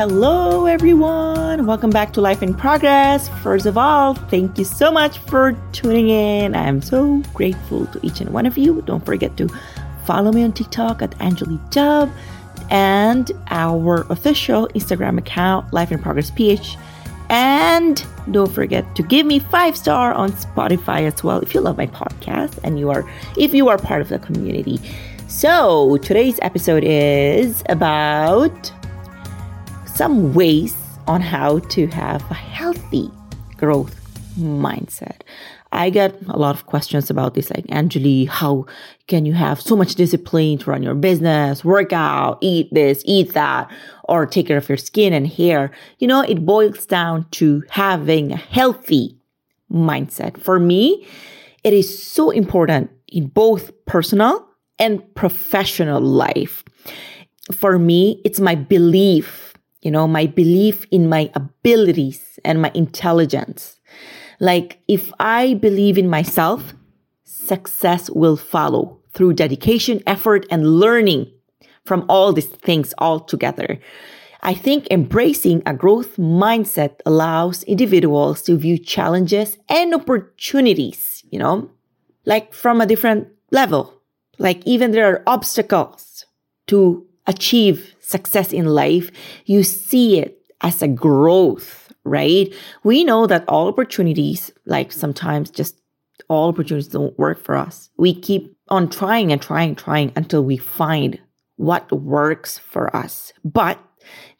Hello, everyone. Welcome back to Life in Progress. First of all, thank you so much for tuning in. I am so grateful to each and one of you. Don't forget to follow me on TikTok at Angely Dub and our official Instagram account, Life in Progress PH. And don't forget to give me 5-star on Spotify as well if you love my podcast and if you are part of the community. So today's episode is about some ways on how to have a healthy growth mindset. I get a lot of questions about this, like, Angely, how can you have so much discipline to run your business, work out, eat this, eat that, or take care of your skin and hair? You know, it boils down to having a healthy mindset. For me, it is so important in both personal and professional life. For me, it's my belief. You know, my belief in my abilities and my intelligence. Like, if I believe in myself, success will follow through dedication, effort, and learning from all these things all together. I think embracing a growth mindset allows individuals to view challenges and opportunities, you know, like from a different level. Like, even there are obstacles to achieve success in life, you see it as a growth, right? We know that all opportunities, like sometimes just all opportunities don't work for us. We keep on trying until we find what works for us. But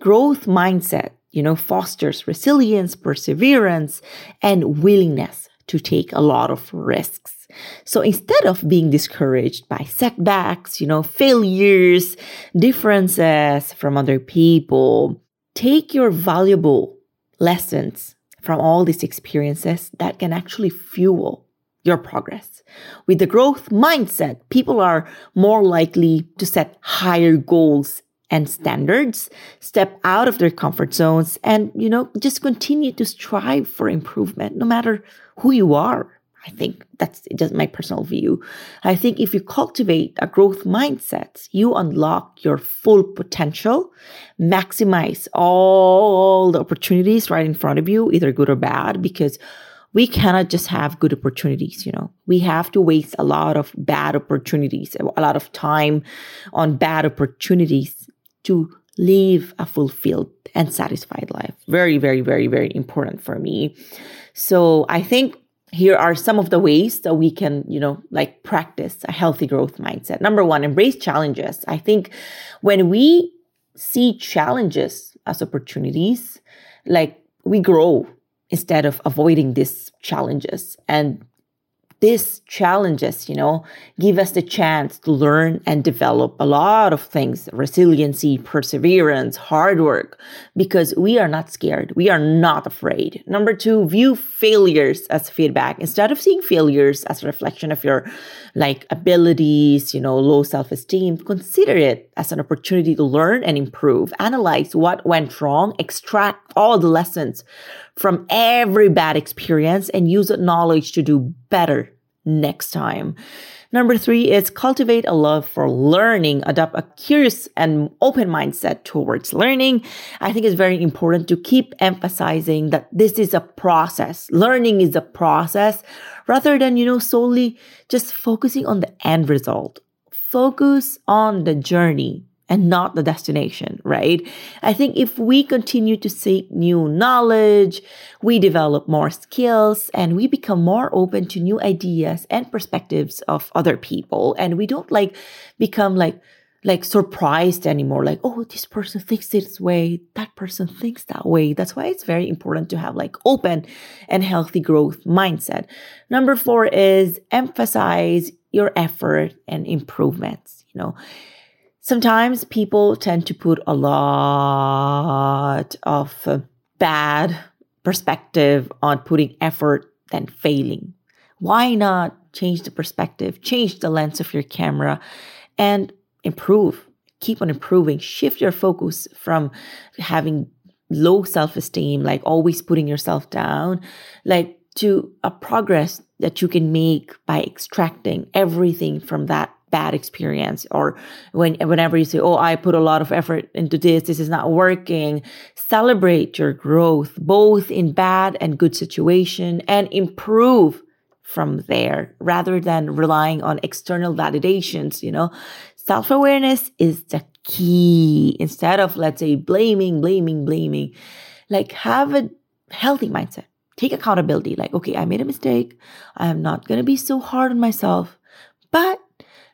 growth mindset, you know, fosters resilience, perseverance, and willingness to take a lot of risks. So instead of being discouraged by setbacks, you know, failures, differences from other people, take your valuable lessons from all these experiences that can actually fuel your progress. With the growth mindset, people are more likely to set higher goals and standards, step out of their comfort zones, and, you know, just continue to strive for improvement no matter who you are. I think that's just my personal view. I think if you cultivate a growth mindset, you unlock your full potential, maximize all the opportunities right in front of you, either good or bad, because we cannot just have good opportunities, you know. We have to waste a lot of bad opportunities, a lot of time on bad opportunities to live a fulfilled and satisfied life. Very, very, very, very important for me. So I think here are some of the ways that we can, you know, like practice a healthy growth mindset. Number one, embrace challenges. I think when we see challenges as opportunities, like we grow instead of avoiding these challenges. And these challenges, you know, give us the chance to learn and develop a lot of things, resiliency, perseverance, hard work, because we are not scared. We are not afraid. Number two, view failures as feedback. Instead of seeing failures as a reflection of your like abilities, you know, low self-esteem, consider it as an opportunity to learn and improve. Analyze what went wrong, extract all the lessons from every bad experience and use that knowledge to do better next time. Number 3 is cultivate a love for learning. Adopt a curious and open mindset towards learning. I think it's very important to keep emphasizing that this is a process. Learning is a process rather than, solely just focusing on the end result. Focus on the journey and not the destination, right? I think if we continue to seek new knowledge, we develop more skills and we become more open to new ideas and perspectives of other people. And we don't become like surprised anymore. Like, oh, this person thinks this way, that person thinks that way. That's why it's very important to have open and healthy growth mindset. Number 4 is emphasize your effort and improvements. Sometimes people tend to put a lot of bad perspective on putting effort than failing. Why not change the perspective, change the lens of your camera, and improve? Keep on improving. Shift your focus from having low self-esteem, always putting yourself down, to a progress that you can make by extracting everything from that bad experience. Or whenever you say, oh, I put a lot of effort into this is not working. Celebrate your growth, both in bad and good situation, and improve from there rather than relying on external validations. Self-awareness is the key. Instead of, let's say, blaming, have a healthy mindset. Take accountability. Okay, I made a mistake. I'm not going to be so hard on myself, but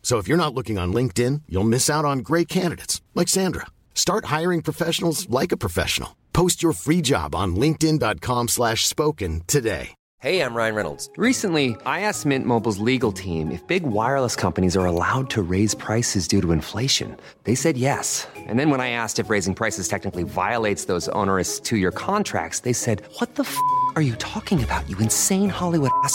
So if you're not looking on LinkedIn, you'll miss out on great candidates like Sandra. Start hiring professionals like a professional. Post your free job on linkedin.com/spoken today. Hey, I'm Ryan Reynolds. Recently, I asked Mint Mobile's legal team if big wireless companies are allowed to raise prices due to inflation. They said yes. And then when I asked if raising prices technically violates those onerous 2-year contracts, they said, what the f*** are you talking about, you insane Hollywood ass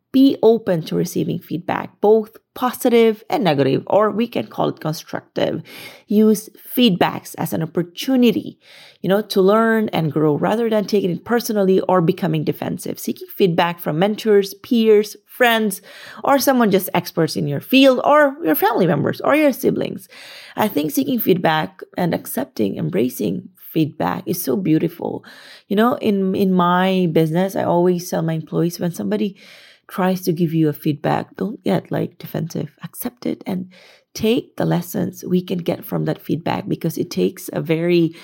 Be open to receiving feedback, both positive and negative, or we can call it constructive. Use feedbacks as an opportunity, to learn and grow rather than taking it personally or becoming defensive. Seeking feedback from mentors, peers, friends, or someone just experts in your field or your family members or your siblings. I think seeking feedback and embracing feedback is so beautiful. In my business, I always tell my employees, when somebody tries to give you a feedback, don't get defensive. Accept it and take the lessons we can get from that feedback, because it takes a very,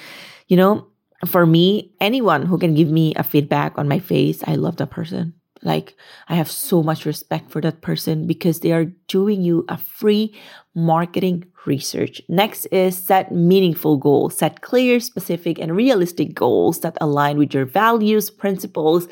for me, anyone who can give me a feedback on my face, I love that person. I have so much respect for that person because they are doing you a free marketing research. Next is set meaningful goals. Set clear, specific, and realistic goals that align with your values, principles,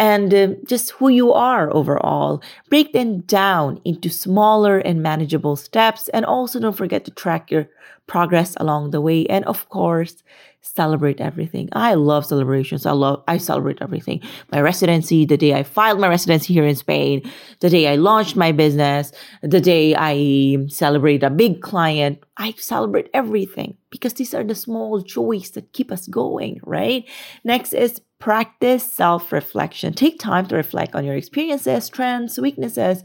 and just who you are overall. Break them down into smaller and manageable steps. And also don't forget to track your progress along the way. And of course, celebrate everything. I love celebrations. I celebrate everything. My residency, the day I filed my residency here in Spain, the day I launched my business, the day I celebrate a big client. I celebrate everything because these are the small joys that keep us going, right? Next is practice self-reflection. Take time to reflect on your experiences, trends, weaknesses,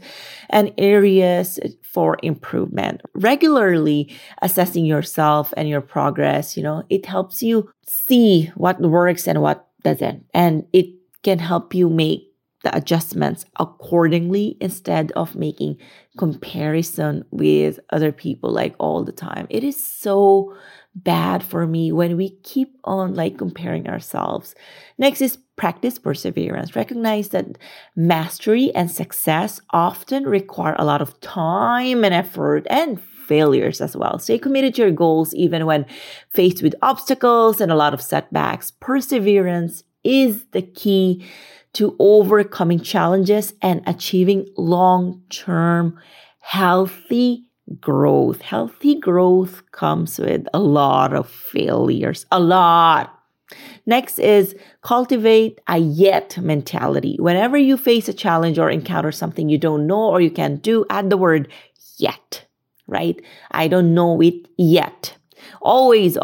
and areas for improvement. Regularly assessing yourself and your progress, it helps you see what works and what doesn't. And it can help you make the adjustments accordingly instead of making comparison with other people like all the time. It is so bad for me when we keep on like comparing ourselves. Next is practice perseverance. Recognize that mastery and success often require a lot of time and effort and failures as well. Stay committed to your goals even when faced with obstacles and a lot of setbacks. Perseverance is the key to overcoming challenges and achieving long-term healthy growth. Healthy growth comes with a lot of failures, a lot. Next is cultivate a yet mentality. Whenever you face a challenge or encounter something you don't know or you can't do, add the word yet, right? I don't know it yet. Always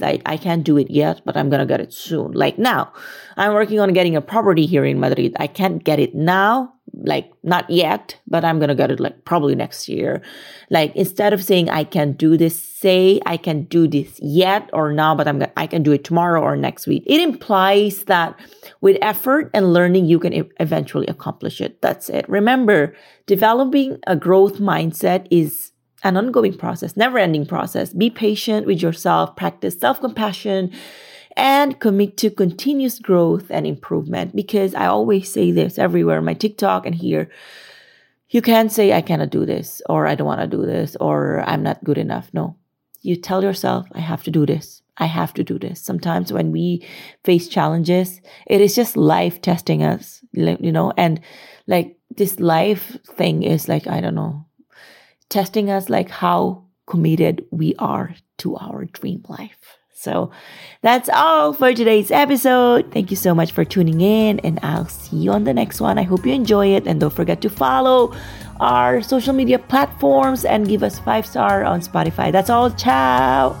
like, I can't do it yet, but I'm gonna get it soon. Like now, I'm working on getting a property here in Madrid. I can't get it now, like not yet, but I'm gonna get it like probably next year. Like instead of saying I can't do this, say I can do this yet or now, but I can do it tomorrow or next week. It implies that with effort and learning, you can eventually accomplish it. That's it. Remember, developing a growth mindset is an ongoing process, never-ending process. Be patient with yourself, practice self-compassion, and commit to continuous growth and improvement. Because I always say this everywhere, my TikTok and here, you can't say, I cannot do this, or I don't want to do this, or I'm not good enough. No, you tell yourself, I have to do this. I have to do this. Sometimes when we face challenges, it is just life testing us, you know, and like this life thing is like, I don't know, testing us like how committed we are to our dream life. So that's all for today's episode. Thank you so much for tuning in, and I'll see you on the next one. I hope you enjoy it, and don't forget to follow our social media platforms and give us 5-star on Spotify. That's all. Ciao.